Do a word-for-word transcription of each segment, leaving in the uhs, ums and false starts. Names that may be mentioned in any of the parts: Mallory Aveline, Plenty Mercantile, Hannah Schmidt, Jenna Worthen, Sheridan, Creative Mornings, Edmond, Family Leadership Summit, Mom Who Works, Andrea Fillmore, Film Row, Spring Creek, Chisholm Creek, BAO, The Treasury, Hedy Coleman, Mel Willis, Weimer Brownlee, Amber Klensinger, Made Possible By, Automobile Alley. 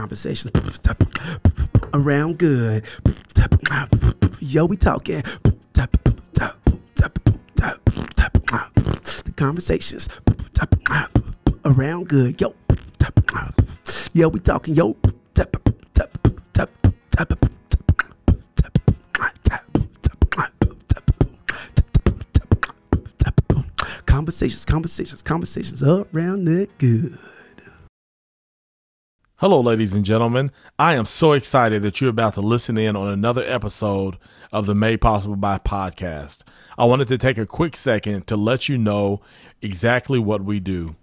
conversations around good. Yo, we talking. The conversations around good. Yo, yo, we talking. Yo. Conversations, conversations, conversations around the good. Hello, ladies and gentlemen. I am so excited that you're about to listen in on another episode of the Made Possible By podcast. I wanted to take a quick second to let you know exactly what we do.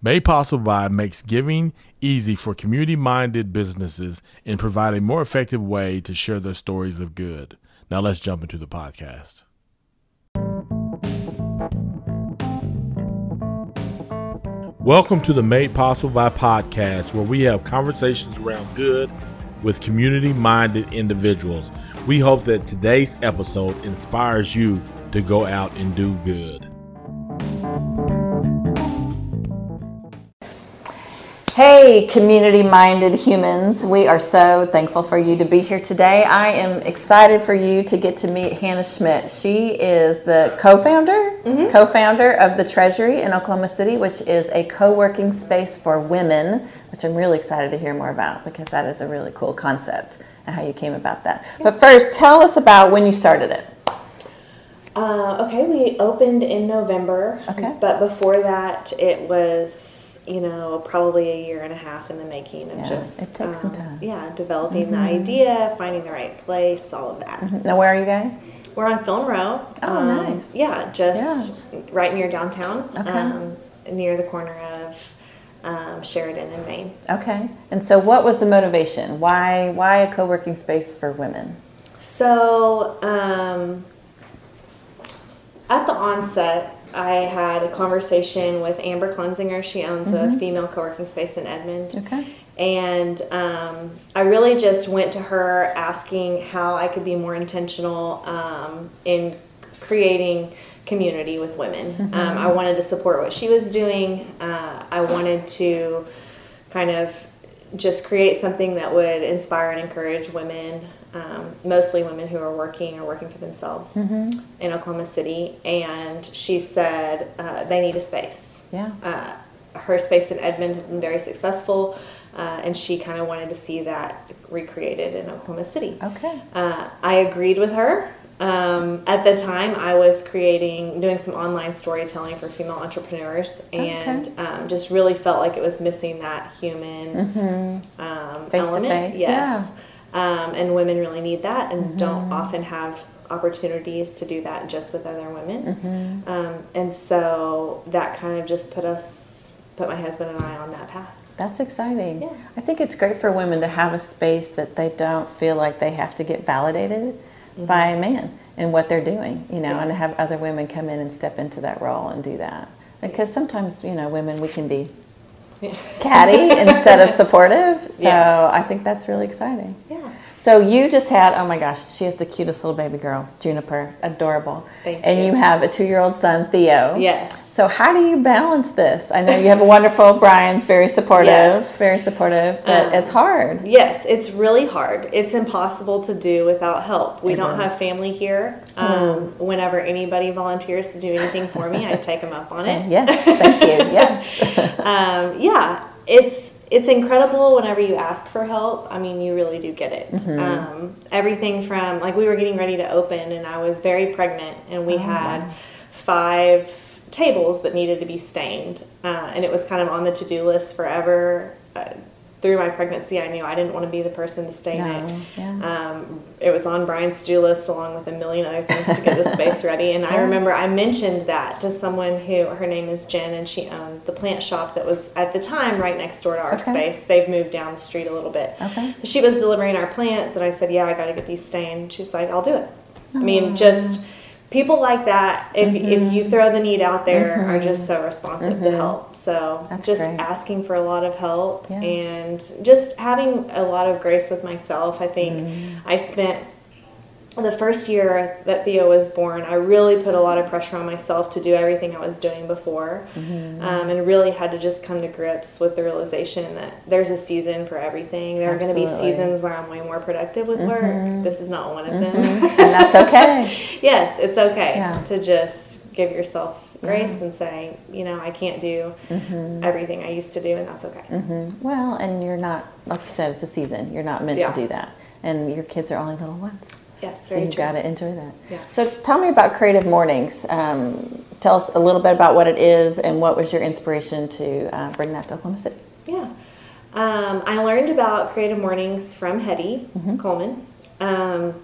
Made Possible By makes giving easy for community-minded businesses and provide a more effective way to share their stories of good. Now let's jump into the podcast. Welcome to the Made Possible By podcast, where we have conversations around good with community-minded individuals. We hope that today's episode inspires you to go out and do good. Hey, community-minded humans. We are so thankful for you to be here today. I am excited for you to get to meet Hannah Schmidt. She is the co-founder, mm-hmm. co-founder of The Treasury in Oklahoma City, which is a co-working space for women, which I'm really excited to hear more about because that is a really cool concept and how you came about that. But first, tell us about when you started it. Uh, okay, we opened in November, okay. But before that it was you know, probably a year and a half in the making of yeah, just, it takes um, some time. Yeah, developing mm-hmm. the idea, finding the right place, all of that. Mm-hmm. Now, where are you guys? We're on Film Row. Oh, um, nice. Yeah, just yeah. right near downtown, okay. um, near the corner of um, Sheridan and Maine. Okay. And so what was the motivation? Why, why a co-working space for women? So, um, at the onset, I had a conversation with Amber Klensinger. She owns mm-hmm. a female co-working space in Edmond. Okay. And um, I really just went to her asking how I could be more intentional um, in creating community with women. Mm-hmm. Um, I wanted to support what she was doing. Uh, I wanted to kind of just create something that would inspire and encourage women, Um, mostly women who are working or working for themselves mm-hmm. in Oklahoma City. And she said uh, they need a space. Yeah. Uh, her space in Edmond had been very successful, uh, and she kind of wanted to see that recreated in Oklahoma City. Okay. Uh, I agreed with her. Um, at the time, I was creating, doing some online storytelling for female entrepreneurs, and okay. um, just really felt like it was missing that human mm-hmm. um, face element. To face, yes. Yeah. Um, and women really need that and mm-hmm. don't often have opportunities to do that just with other women. Mm-hmm. Um, and so that kind of just put us, put my husband and I on that path. That's exciting. Yeah. I think it's great for women to have a space that they don't feel like they have to get validated mm-hmm. by a man in what they're doing, you know, yeah. and to have other women come in and step into that role and do that. Because sometimes, you know, women, we can be catty instead of supportive. So yes. I think that's really exciting. Yeah. So you just had, oh my gosh, she is the cutest little baby girl, Juniper, adorable. Thank and you. You have a two-year-old son, Theo. Yes. So how do you balance this? I know you have a wonderful, Brian's very supportive, yes. very supportive, but um, it's hard. Yes, it's really hard. It's impossible to do without help. We it don't is. have family here. Um, hmm. Whenever anybody volunteers to do anything for me, I take them up on so, it. Yes, thank you, yes. um, yeah, it's... It's incredible whenever you ask for help. I mean, you really do get it. Mm-hmm. Um, everything from, like, we were getting ready to open, and I was very pregnant, and we oh, had wow. five tables that needed to be stained. Uh, and it was kind of on the to-do list forever. Uh, through my pregnancy, I knew I didn't want to be the person to stain no. it. Yeah. Um, it was on Brian's to-do list along with a million other things to get the space ready. And I remember I mentioned that to someone who, her name is Jen, and she owned the plant shop that was at the time right next door to our okay. space. They've moved down the street a little bit. Okay. She was delivering our plants, and I said, yeah, I got to get these stained. She's like, I'll do it. Aww. I mean, just people like that, if mm-hmm. if you throw the need out there, mm-hmm. are just so responsive mm-hmm. to help. So that's just great. Asking for a lot of help yeah. and just having a lot of grace with myself. I think mm-hmm. I spent the first year that Theo was born, I really put a lot of pressure on myself to do everything I was doing before, mm-hmm. um, and really had to just come to grips with the realization that there's a season for everything. There Absolutely. Are going to be seasons where I'm way more productive with mm-hmm. work. This is not one of mm-hmm. them. And that's okay. Yes, it's okay yeah. to just give yourself grace yeah. and say, you know, I can't do mm-hmm. everything I used to do, and that's okay. Mm-hmm. Well, and you're not, like you said, it's a season. You're not meant yeah. to do that. And your kids are only little ones. Yes, so you've got to enjoy that. Yeah. So tell me about Creative Mornings. Um, tell us a little bit about what it is and what was your inspiration to uh, bring that to Oklahoma City. Yeah. Um, I learned about Creative Mornings from Hedy mm-hmm. Coleman, um,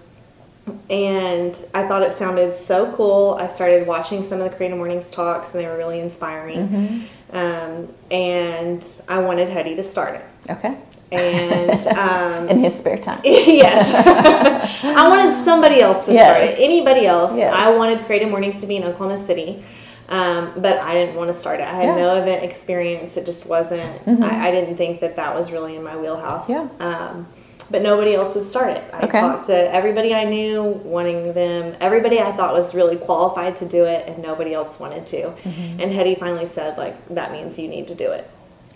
and I thought it sounded so cool. I started watching some of the Creative Mornings talks, and they were really inspiring, mm-hmm. um, and I wanted Hedy to start it. Okay. And um, in his spare time. Yes. I wanted somebody else to yes. start it. Anybody else. Yes. I wanted Creative Mornings to be in Oklahoma City, um, but I didn't want to start it. I had yeah. no event experience. It just wasn't, mm-hmm. I, I didn't think that that was really in my wheelhouse. Yeah. Um, but nobody else would start it. I okay. talked to everybody I knew, wanting them, everybody I thought was really qualified to do it, and nobody else wanted to. Mm-hmm. And Hedy finally said, like, that means you need to do it.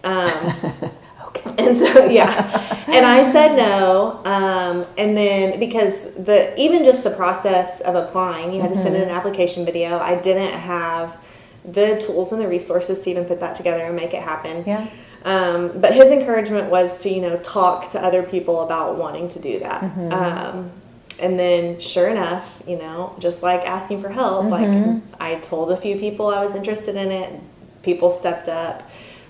Um Okay. And so, yeah, and I said no, um, and then because the even just the process of applying, you had mm-hmm. to send in an application video. I didn't have the tools and the resources to even put that together and make it happen. Yeah. Um, but his encouragement was to, you know, talk to other people about wanting to do that. Mm-hmm. Um, and then sure enough, you know, just like asking for help, mm-hmm. like I told a few people I was interested in it. People stepped up.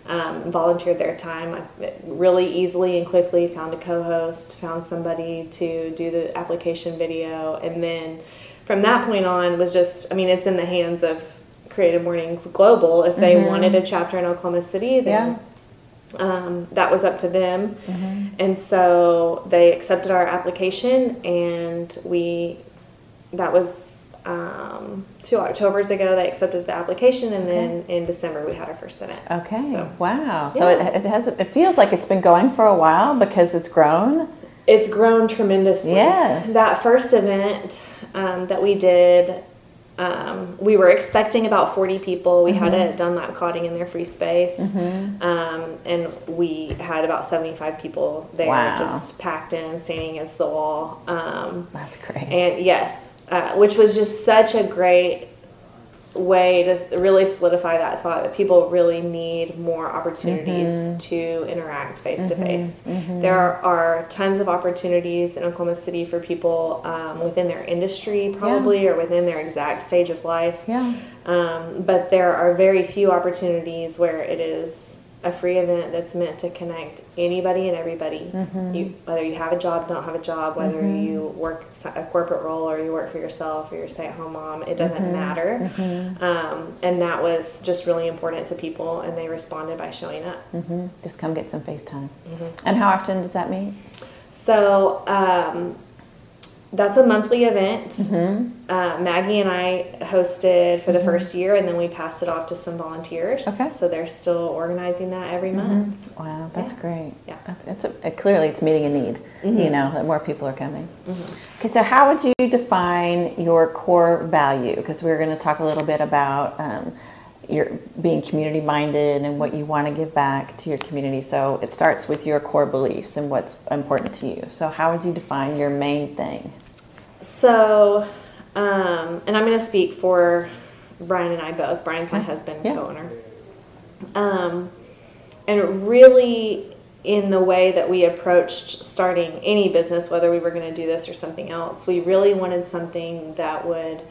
Um, volunteered their time. I really easily and quickly found a co-host, found somebody to do the application video, and then from that point on was just, I mean, it's in the hands of Creative Mornings Global. If they mm-hmm. wanted a chapter in Oklahoma City, then yeah. um, that was up to them. Mm-hmm. And so they accepted our application, and we, that was Um, two Octobers ago, they accepted the application, and okay. then in December we had our first event. Okay, so, wow. Yeah. So it, it has. It feels like it's been going for a while because it's grown. It's grown tremendously. Yes. That first event um, that we did, um, we were expecting about forty people. We mm-hmm. had a Dunlap clotting in their free space, mm-hmm. um, and we had about seventy-five people there, wow. just packed in, standing against the wall. Um, That's great. And yes. Uh, which was just such a great way to really solidify that thought that people really need more opportunities mm-hmm. to interact face-to-face. Mm-hmm. Mm-hmm. There are, are tons of opportunities in Oklahoma City for people um, within their industry probably yeah. or within their exact stage of life. Yeah. Um, but there are very few opportunities where it is a free event that's meant to connect anybody and everybody, mm-hmm. you, whether you have a job, don't have a job, whether mm-hmm. you work a corporate role or you work for yourself or you're a stay-at-home mom, it doesn't mm-hmm. matter. Mm-hmm. Um, and that was just really important to people, and they responded by showing up. Mm-hmm. Just come get some face time. Mm-hmm. And how often does that meet? So um, that's a monthly event. Mm-hmm. Uh, Maggie and I hosted for the mm-hmm. first year, and then we passed it off to some volunteers. Okay. So they're still organizing that every mm-hmm. month. Wow, that's yeah. great. Yeah. That's, that's a, uh, clearly, it's meeting a need, mm-hmm. you know, that more people are coming. Mm-hmm. Okay, so how would you define your core value? Because we're going to talk a little bit about um, your being community-minded and what you want to give back to your community. So it starts with your core beliefs and what's important to you. So how would you define your main thing? So, um, and I'm going to speak for Brian and I both. Brian's my husband, yeah. co-owner. Um, and really, in the way that we approached starting any business, whether we were going to do this or something else, we really wanted something that would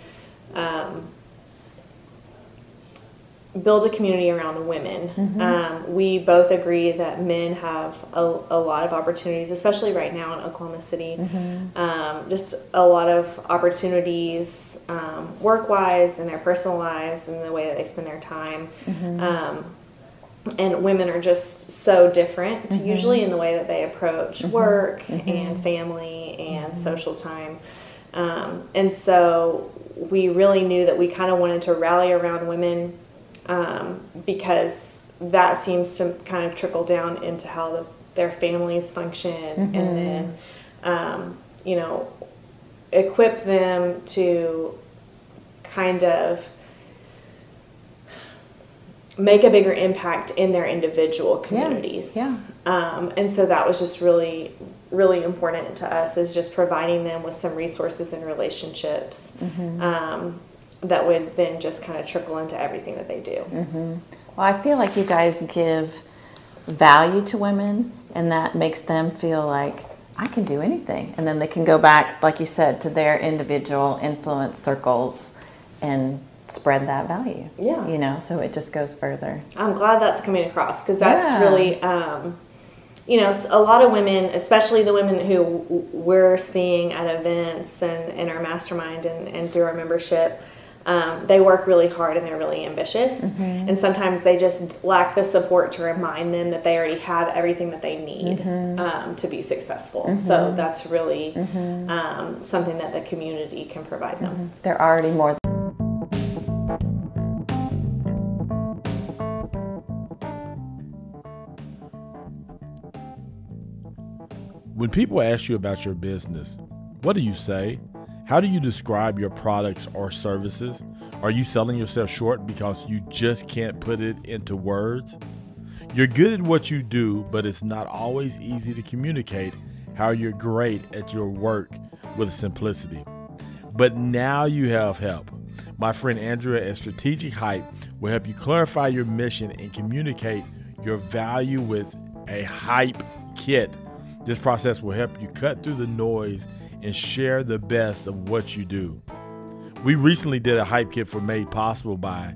um, build a community around women. Mm-hmm. Um, we both agree that men have a, a lot of opportunities, especially right now in Oklahoma City. Mm-hmm. Um, just a lot of opportunities, um, work-wise, in their personal lives, and the way that they spend their time. Mm-hmm. Um, and women are just so different, mm-hmm. usually in the way that they approach mm-hmm. work mm-hmm. and family and mm-hmm. social time. Um, and so we really knew that we kind of wanted to rally around women. Um, because that seems to kind of trickle down into how the, their families function, mm-hmm. and then, um, you know, equip them to kind of make a bigger impact in their individual communities. Yeah. yeah. Um, and so that was just really, really important to us, is just providing them with some resources and relationships mm-hmm. um, that would then just kind of trickle into everything that they do. Mm-hmm. Well, I feel like you guys give value to women, and that makes them feel like, I can do anything. And then they can go back, like you said, to their individual influence circles and spread that value. Yeah. You know, so it just goes further. I'm glad that's coming across, because that's yeah. really, um, you know, a lot of women, especially the women who we're seeing at events and in our mastermind and, and through our membership, um, they work really hard and they're really ambitious. Mm-hmm. And sometimes they just lack the support to remind them that they already have everything that they need mm-hmm. um, to be successful. Mm-hmm. So that's really mm-hmm. um, something that the community can provide them. Mm-hmm. They're already more. When people ask you about your business, what do you say? How do you describe your products or services? Are you selling yourself short because you just can't put it into words? You're good at what you do, but it's not always easy to communicate how you're great at your work with simplicity. But now you have help. My friend Andrea at Strategic Hype will help you clarify your mission and communicate your value with a hype kit. This process will help you cut through the noise and share the best of what you do. We recently did a hype kit for Made Possible By,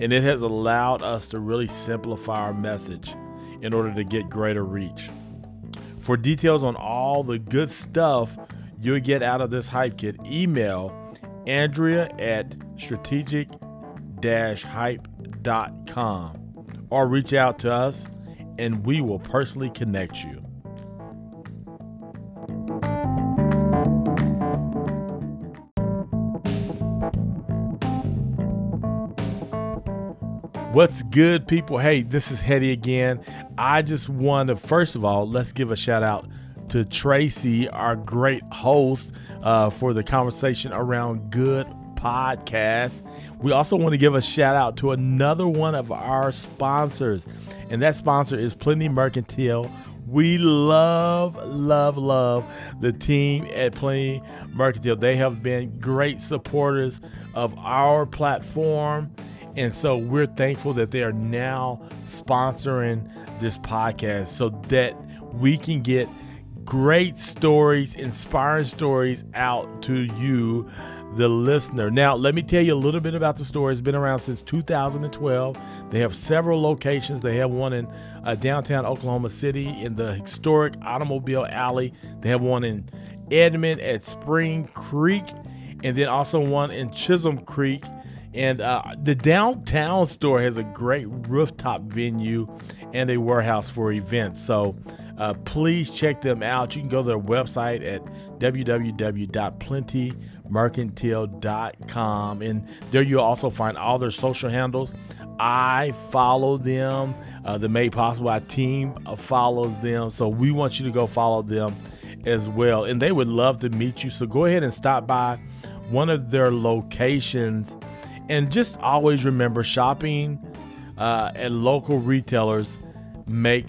and it has allowed us to really simplify our message in order to get greater reach. For details on all the good stuff you'll get out of this hype kit, email Andrea at strategic hype dot com or reach out to us and we will personally connect you. What's good, people? Hey, this is Hedy again. I just want to, first of all, let's give a shout out to Tracy, our great host, uh, for the conversation around good podcasts. We also want to give a shout out to another one of our sponsors, and that sponsor is Plenty Mercantile. We love, love, love the team at Plenty Mercantile. They have been great supporters of our platform. And so we're thankful that they are now sponsoring this podcast so that we can get great stories, inspiring stories out to you, the listener. Now, let me tell you a little bit about the store. It's been around since two thousand twelve. They have several locations. They have one in uh, downtown Oklahoma City in the historic Automobile Alley. They have one in Edmond at Spring Creek, and then also one in Chisholm Creek. And uh, the downtown store has a great rooftop venue and a warehouse for events. So uh, please check them out. You can go to their website at w w w dot plenty mercantile dot com. And there you'll also find all their social handles. I follow them. Uh, the Made Possible By team uh, follows them. So we want you to go follow them as well. And they would love to meet you. So go ahead and stop by one of their locations. And just always remember, shopping uh, at local retailers make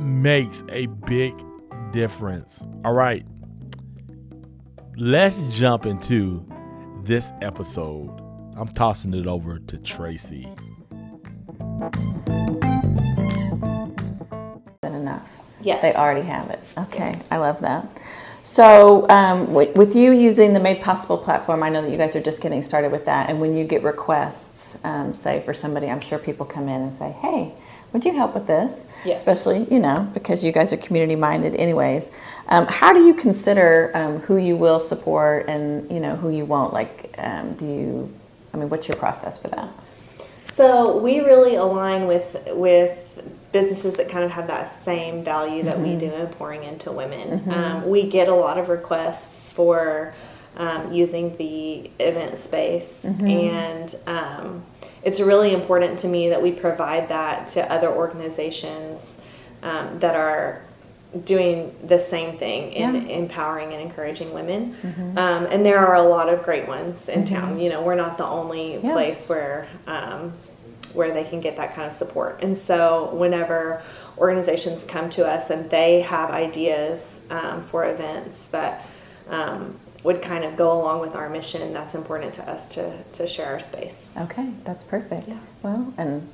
makes a big difference. All right, let's jump into this episode. I'm tossing it over to Tracy. Enough. Yes. They already have it. Okay, yes. I love that. So um, w- with you using the Made Possible platform, I know that you guys are just getting started with that. And when you get requests, um, say for somebody, I'm sure people come in and say, hey, would you help with this? Yes. Especially, you know, because you guys are community minded anyways. Um, how do you consider um, who you will support and, you know, who you won't? Like, um, do you, I mean, what's your process for that? So we really align with with businesses that kind of have that same value that mm-hmm. we do in pouring into women. Mm-hmm. Um, we get a lot of requests for um, using the event space, mm-hmm. and um, it's really important to me that we provide that to other organizations um, that are doing the same thing in yeah. empowering and encouraging women. Mm-hmm. Um, and there are a lot of great ones in mm-hmm. town. You know, we're not the only yeah. place where um, where they can get that kind of support. And so whenever organizations come to us and they have ideas um, for events that um, would kind of go along with our mission, that's important to us to, to share our space. Okay, that's perfect. Yeah. Well, and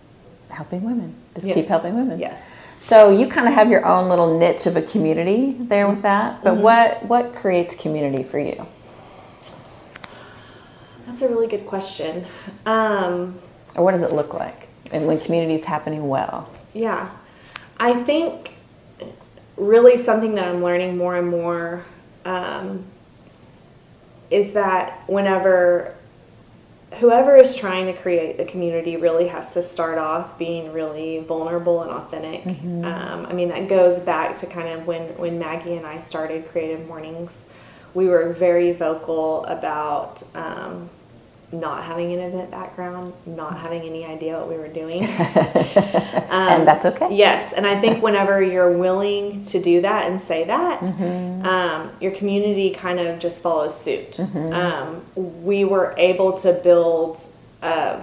helping women. Just yes. keep helping women. Yes. So you kind of have your own little niche of a community there with that, but mm-hmm. what, what creates community for you? That's a really good question. Um, or what does it look like? And when community is happening well? Yeah. I think really something that I'm learning more and more um, is that whenever whoever is trying to create the community really has to start off being really vulnerable and authentic. Mm-hmm. Um, I mean, that goes back to kind of when, when Maggie and I started Creative Mornings, we were very vocal about um, not having an event background, not having any idea what we were doing. um, and that's okay. Yes. And I think whenever you're willing to do that and say that, mm-hmm. um, your community kind of just follows suit. Mm-hmm. Um, we were able to build uh,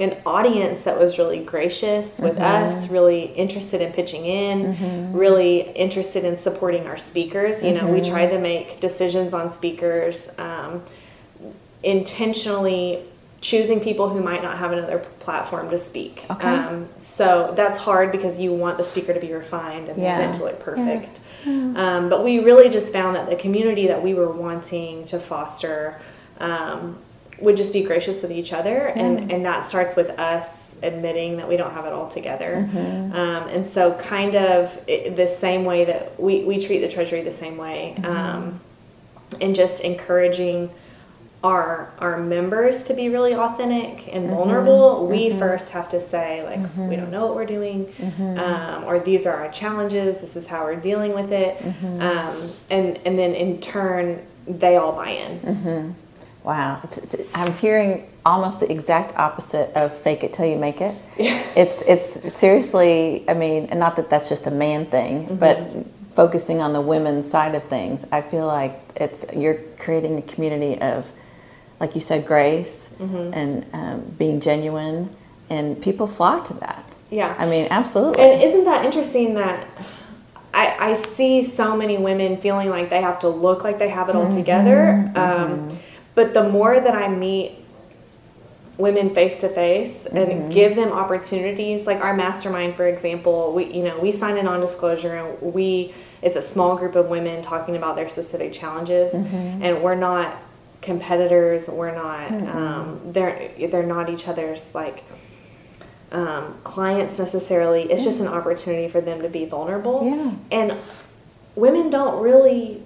an audience that was really gracious with mm-hmm. us, really interested in pitching in, mm-hmm. really interested in supporting our speakers. You mm-hmm. know, we tried to make decisions on speakers, um, intentionally choosing people who might not have another platform to speak. Okay. Um, so that's hard because you want the speaker to be refined and yeah. the event to look perfect. Yeah. Yeah. Um, but we really just found that the community that we were wanting to foster um, would just be gracious with each other. Yeah. And, and that starts with us admitting that we don't have it all together. Mm-hmm. Um, and so kind of it, the same way that we, we treat the Treasury the same way. Mm-hmm. Um, and just encouraging Our, our members to be really authentic and vulnerable, mm-hmm. we mm-hmm. first have to say, like, mm-hmm. we don't know what we're doing, mm-hmm. um, or these are our challenges, this is how we're dealing with it, mm-hmm. um, and, and then in turn, they all buy in. Mm-hmm. Wow. It's, it's, I'm hearing almost the exact opposite of fake it till you make it. it's, it's seriously, I mean, and not that that's just a man thing, mm-hmm. but focusing on the women's side of things, I feel like it's you're creating a community of, like you said, grace mm-hmm. and um, being genuine, and people flock to that. Yeah. I mean, absolutely. And isn't that interesting that I, I see so many women feeling like they have to look like they have it all mm-hmm. together, um, mm-hmm. but the more that I meet women face to face and mm-hmm. give them opportunities, like our mastermind, for example, we, you know, we sign a non-disclosure and we, it's a small group of women talking about their specific challenges mm-hmm. and we're not competitors, we're not mm-hmm. um they're they're not each other's like um clients necessarily. It's yeah. just an opportunity for them to be vulnerable. Yeah. And women don't really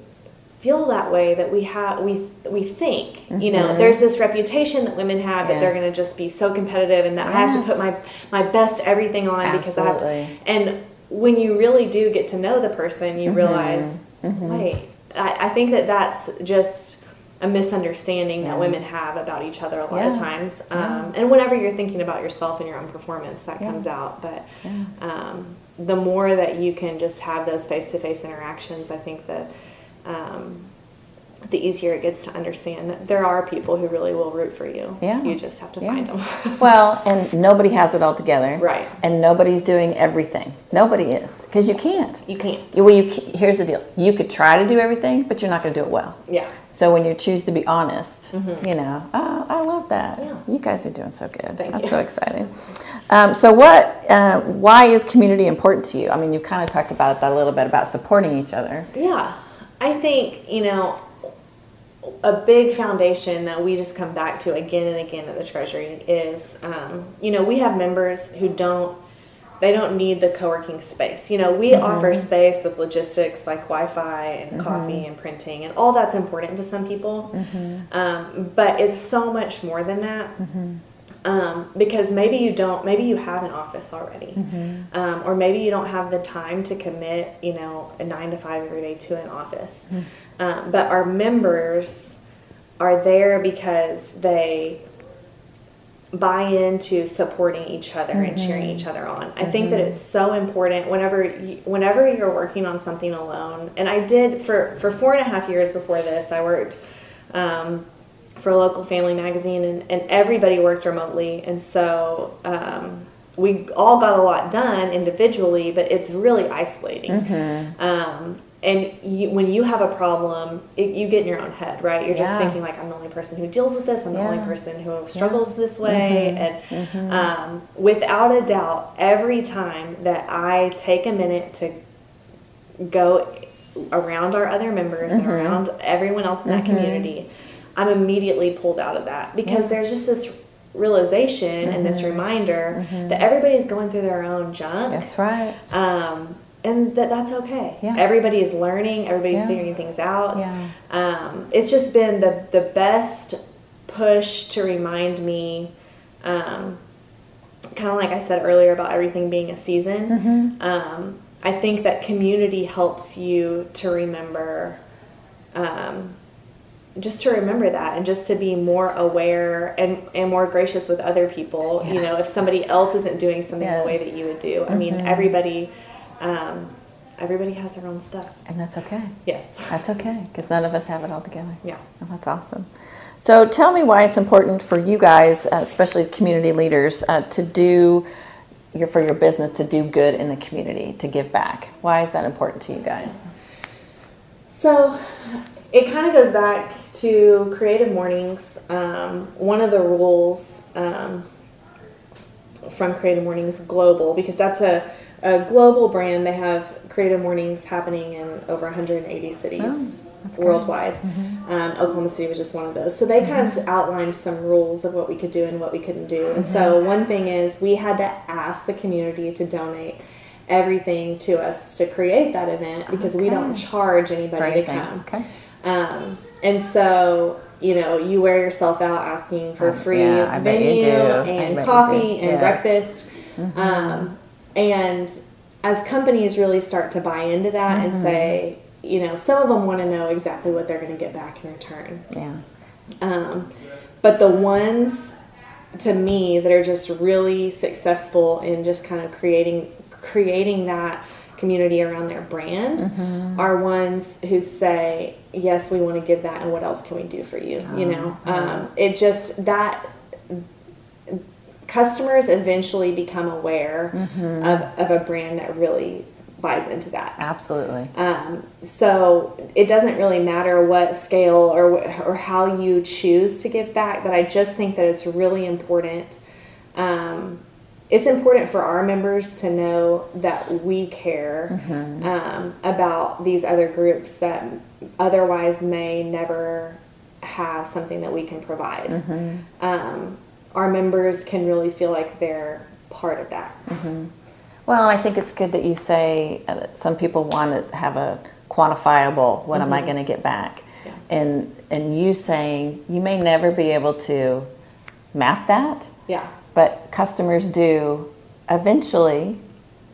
feel that way that we have we we think mm-hmm. you know, there's this reputation that women have yes. that they're going to just be so competitive and that yes. I have to put my my best everything on. Absolutely. Because I have to, and when you really do get to know the person you mm-hmm. realize mm-hmm. wait, I, I think that that's just a misunderstanding yeah. that women have about each other a lot yeah. of times. Um, yeah. And whenever you're thinking about yourself and your own performance, that yeah. comes out. But yeah. um, the more that you can just have those face-to-face interactions, I think that um, the easier it gets to understand that there are people who really will root for you. Yeah. You just have to yeah. find them. Well, and nobody has it all together. Right. And nobody's doing everything. Nobody is. Because you can't. You can't. Well, you here's the deal. You could try to do everything, but you're not going to do it well. Yeah. So when you choose to be honest, mm-hmm. you know, oh, I love that. Yeah. You guys are doing so good. Thank That's you. So exciting. Um, so what, uh, why is community important to you? I mean, you kind of talked about that a little bit about supporting each other. Yeah. I think, you know, a big foundation that we just come back to again and again at the Treasury is, um, you know, we have members who don't, they don't need the co-working space. You know, we mm-hmm. offer space with logistics like Wi-Fi and mm-hmm. coffee and printing and all that's important to some people. Mm-hmm. Um, but it's so much more than that. Mm-hmm. Um, because maybe you don't, maybe you have an office already, mm-hmm. um, or maybe you don't have the time to commit, you know, a nine to five every day to an office. Mm-hmm. Um, but our members are there because they buy into supporting each other mm-hmm. and cheering each other on. I mm-hmm. think that it's so important whenever you, whenever you're working on something alone. And I did for, for four and a half years before this, I worked um, for a local family magazine, and, and everybody worked remotely. And so um, we all got a lot done individually, but it's really isolating. Mm-hmm. Um, and you, when you have a problem, it, you get in your own head, right? You're yeah. just thinking, like, I'm the only person who deals with this. I'm yeah. the only person who struggles yeah. this way. Mm-hmm. And mm-hmm. Um, without a doubt, every time that I take a minute to go around our other members mm-hmm. and around everyone else in mm-hmm. that community, I'm immediately pulled out of that, because yeah. there's just this realization mm-hmm. and this reminder mm-hmm. that everybody's going through their own junk. That's right. Um, and that that's okay. Yeah. Everybody is learning. Everybody's yeah. figuring things out. Yeah. Um, it's just been the, the best push to remind me, um, kind of like I said earlier about everything being a season. Mm-hmm. Um, I think that community helps you to remember, um, just to remember that, and just to be more aware and, and more gracious with other people. Yes. You know, if somebody else isn't doing something yes. the way that you would do. Mm-hmm. I mean, everybody... Um, everybody has their own stuff. And that's okay. Yes. That's okay, because none of us have it all together. Yeah. And that's awesome. So tell me why it's important for you guys, uh, especially community leaders, uh, to do, your for your business, to do good in the community, to give back. Why is that important to you guys? So it kind of goes back to Creative Mornings. Um, one of the rules um, from Creative Mornings Global, because that's a... a global brand. They have Creative Mornings happening in over one hundred eighty cities oh, worldwide. Mm-hmm. Um, Oklahoma City was just one of those. So they mm-hmm. kind of outlined some rules of what we could do and what we couldn't do. And mm-hmm. so one thing is we had to ask the community to donate everything to us to create that event, because okay. we don't charge anybody to come. Okay. Um, and so, you know, you wear yourself out asking for um, free yeah, venue and coffee and yes. breakfast. Mm-hmm. Um, And as companies really start to buy into that mm-hmm. and say, you know, some of them want to know exactly what they're going to get back in return. Yeah. Um, but the ones, to me, that are just really successful in just kind of creating creating that community around their brand mm-hmm. are ones who say, yes, we want to give that, and what else can we do for you? Oh, you know, oh. um, it just, that... Customers eventually become aware mm-hmm. of, of a brand that really buys into that. Absolutely. Um, so it doesn't really matter what scale or or how you choose to give back, but I just think that it's really important. Um, it's important for our members to know that we care mm-hmm. um, about these other groups that otherwise may never have something that we can provide. Mm-hmm. Um, our members can really feel like they're part of that. Mm-hmm. Well, I think it's good that you say uh, that some people want to have a quantifiable, what mm-hmm. am I going to get back? Yeah. And and you saying you may never be able to map that, yeah. but customers do eventually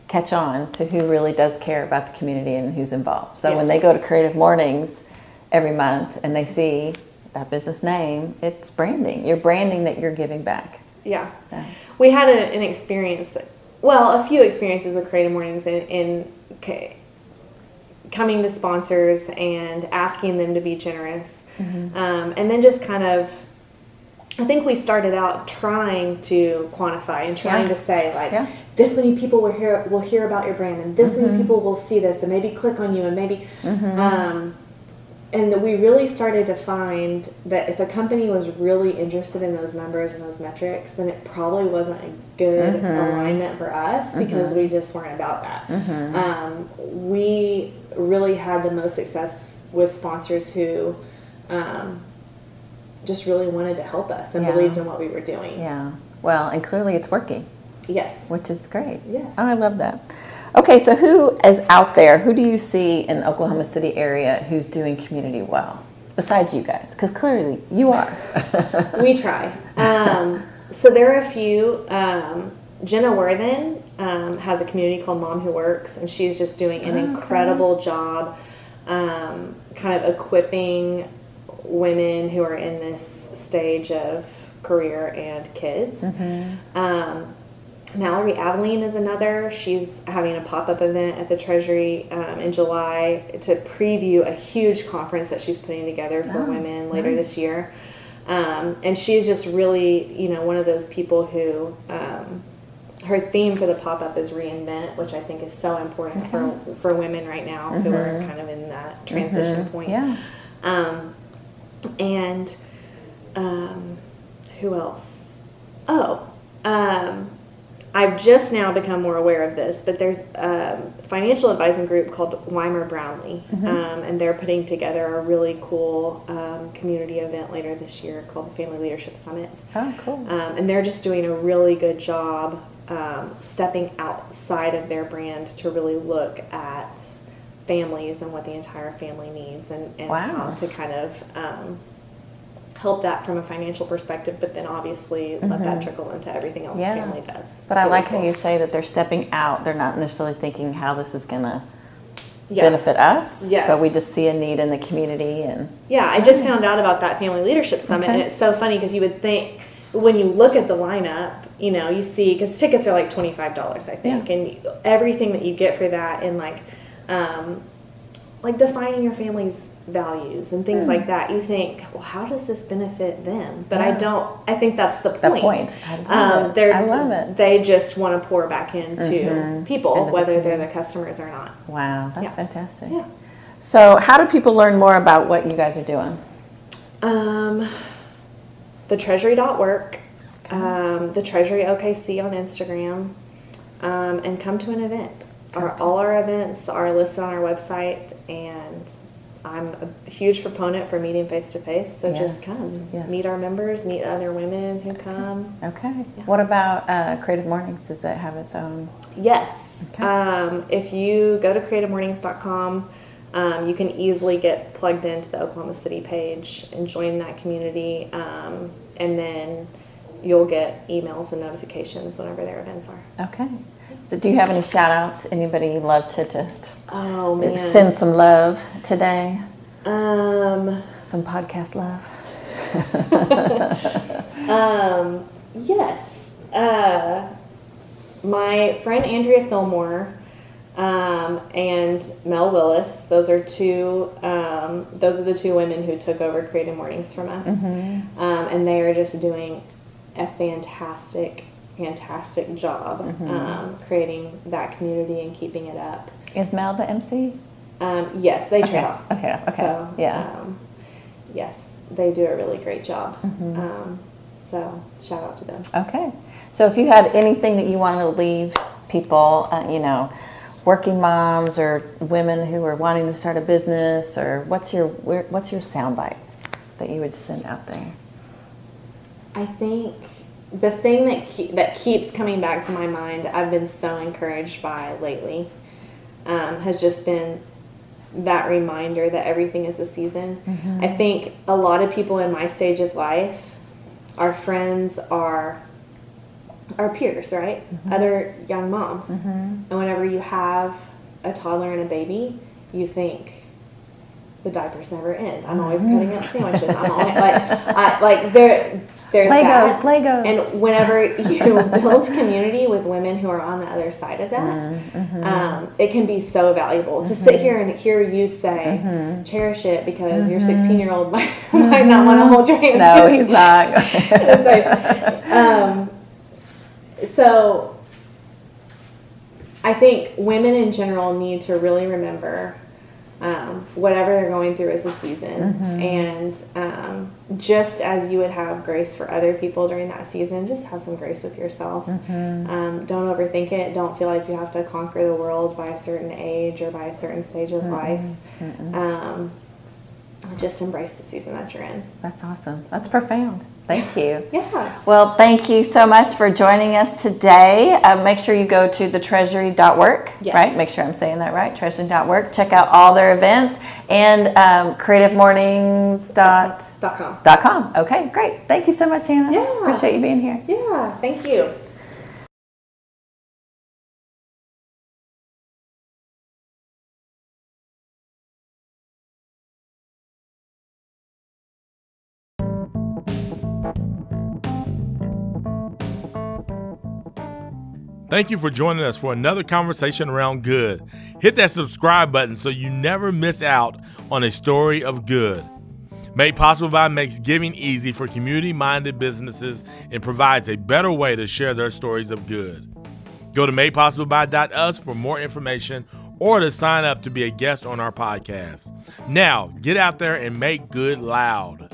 catch on to who really does care about the community and who's involved. So yeah. when they go to Creative Mornings every month and they see that business name, it's branding. You're branding that you're giving back. Yeah. yeah. We had a, an experience, well, a few experiences with Creative Mornings in, in okay, coming to sponsors and asking them to be generous. Mm-hmm. Um, and then just kind of, I think we started out trying to quantify and trying yeah. to say, like, yeah. this many people will hear, will hear about your brand, and this mm-hmm. many people will see this and maybe click on you and maybe... Mm-hmm. Um, And that we really started to find that if a company was really interested in those numbers and those metrics, then it probably wasn't a good mm-hmm. alignment for us, because mm-hmm. we just weren't about that. Mm-hmm. Um, we really had the most success with sponsors who um, just really wanted to help us and yeah. believed in what we were doing. Yeah. Well, and clearly it's working. Yes. Which is great. Yes. Oh, I love that. Okay, so who is out there? Who do you see in the Oklahoma City area who's doing community well, besides you guys? Because clearly you are. We try. Um, so there are a few. Um, Jenna Worthen um, has a community called Mom Who Works, and she's just doing an okay. incredible job um, kind of equipping women who are in this stage of career and kids. Mm-hmm. Um, Mallory Aveline is another. She's having a pop-up event at the Treasury um, in July to preview a huge conference that she's putting together for oh, women later nice. This year. Um, and she's just really, you know, one of those people who, um, her theme for the pop-up is reinvent, which I think is so important mm-hmm. for for women right now mm-hmm. who are kind of in that transition mm-hmm. point. Yeah. Um, and um, who else? Oh, um, I've just now become more aware of this, but there's a financial advising group called Weimer Brownlee, mm-hmm. um, and they're putting together a really cool um, community event later this year called the Family Leadership Summit. Oh, cool. Um, and they're just doing a really good job um, stepping outside of their brand to really look at families and what the entire family needs and, and wow. how to kind of... Um, help that from a financial perspective, but then obviously mm-hmm. let that trickle into everything else yeah. the family does. But it's I really like cool. how you say that they're stepping out. They're not necessarily thinking how this is going to yeah. benefit us, yes. but we just see a need in the community. And yeah, I just nice. found out about that Family Leadership Summit, okay. and it's so funny because you would think when you look at the lineup, you know, you see, because tickets are like twenty-five dollars, I think, yeah. and everything that you get for that and like, um, like defining your family's values and things mm. like that, you think, well, how does this benefit them? But yeah. I don't, I think that's the point. The point. I love, um, it. I love it. They just want to pour back into mm-hmm. people, into whether the they're the customers or not. Wow, that's yeah. fantastic. Yeah. So how do people learn more about what you guys are doing? Um, the treasury dot work, okay. um, the Treasury O K C on Instagram, um, and come to an event. Our, all our events are listed on our website, and I'm a huge proponent for meeting face-to-face, so yes. just come. Yes. Meet our members, meet other women who okay. come. Okay. Yeah. What about uh, Creative Mornings? Does it have its own? Yes. Okay. Um, if you go to creative mornings dot com, um, you can easily get plugged into the Oklahoma City page and join that community, um, and then you'll get emails and notifications whenever their events are. Okay. So do you have any shout-outs? Anybody you'd love to just oh, man. send some love today? Um, some podcast love? um, yes. Uh, my friend Andrea Fillmore um, and Mel Willis, those are two. Um, those are the two women who took over Creative Mornings from us. Mm-hmm. um, and they are just doing a fantastic fantastic job mm-hmm. um, creating that community and keeping it up. Is Mel the M C? Um, yes, they trade off. Okay, okay, okay. So, yeah. Um, yes, they do a really great job. Mm-hmm. Um, so shout out to them. Okay. So if you had anything that you want to leave people, uh, you know, working moms or women who are wanting to start a business, or what's your what's your soundbite that you would send out there? I think the thing that keep, that keeps coming back to my mind, I've been so encouraged by lately, um, has just been that reminder that everything is a season. Mm-hmm. I think a lot of people in my stage of life, our friends, our, our peers, right? Mm-hmm. Other young moms. Mm-hmm. And whenever you have a toddler and a baby, you think, the diapers never end. I'm always cutting up sandwiches. I'm always, like, I, like there, there's Legos, that. Legos. And whenever you build community with women who are on the other side of that, mm-hmm. um, it can be so valuable mm-hmm. to sit here and hear you say, mm-hmm. cherish it because mm-hmm. your sixteen-year-old might, mm-hmm. might not want to hold your hand. No, he's not. It's like, um, so I think women in general need to really remember Um, whatever they're going through is a season, mm-hmm. and um, just as you would have grace for other people during that season, just have some grace with yourself. Mm-hmm. Um, don't overthink it. Don't feel like you have to conquer the world by a certain age or by a certain stage of mm-hmm. life. Mm-hmm. Um, just embrace the season that you're in. That's awesome. That's profound. Thank you. Yeah. Well, thank you so much for joining us today. Uh, make sure you go to the treasury dot work, yes. right? Make sure I'm saying that right, treasury dot work. Check out all their events and um, creative mornings dot com. Okay, great. Thank you so much, Hannah. Yeah. Appreciate you being here. Yeah, thank you. Thank you. Thank you for joining us for another conversation around good. Hit that subscribe button so you never miss out on a story of good. Made Possible By makes giving easy for community-minded businesses and provides a better way to share their stories of good. Go to made possible by dot us for more information or to sign up to be a guest on our podcast. Now, get out there and make good loud.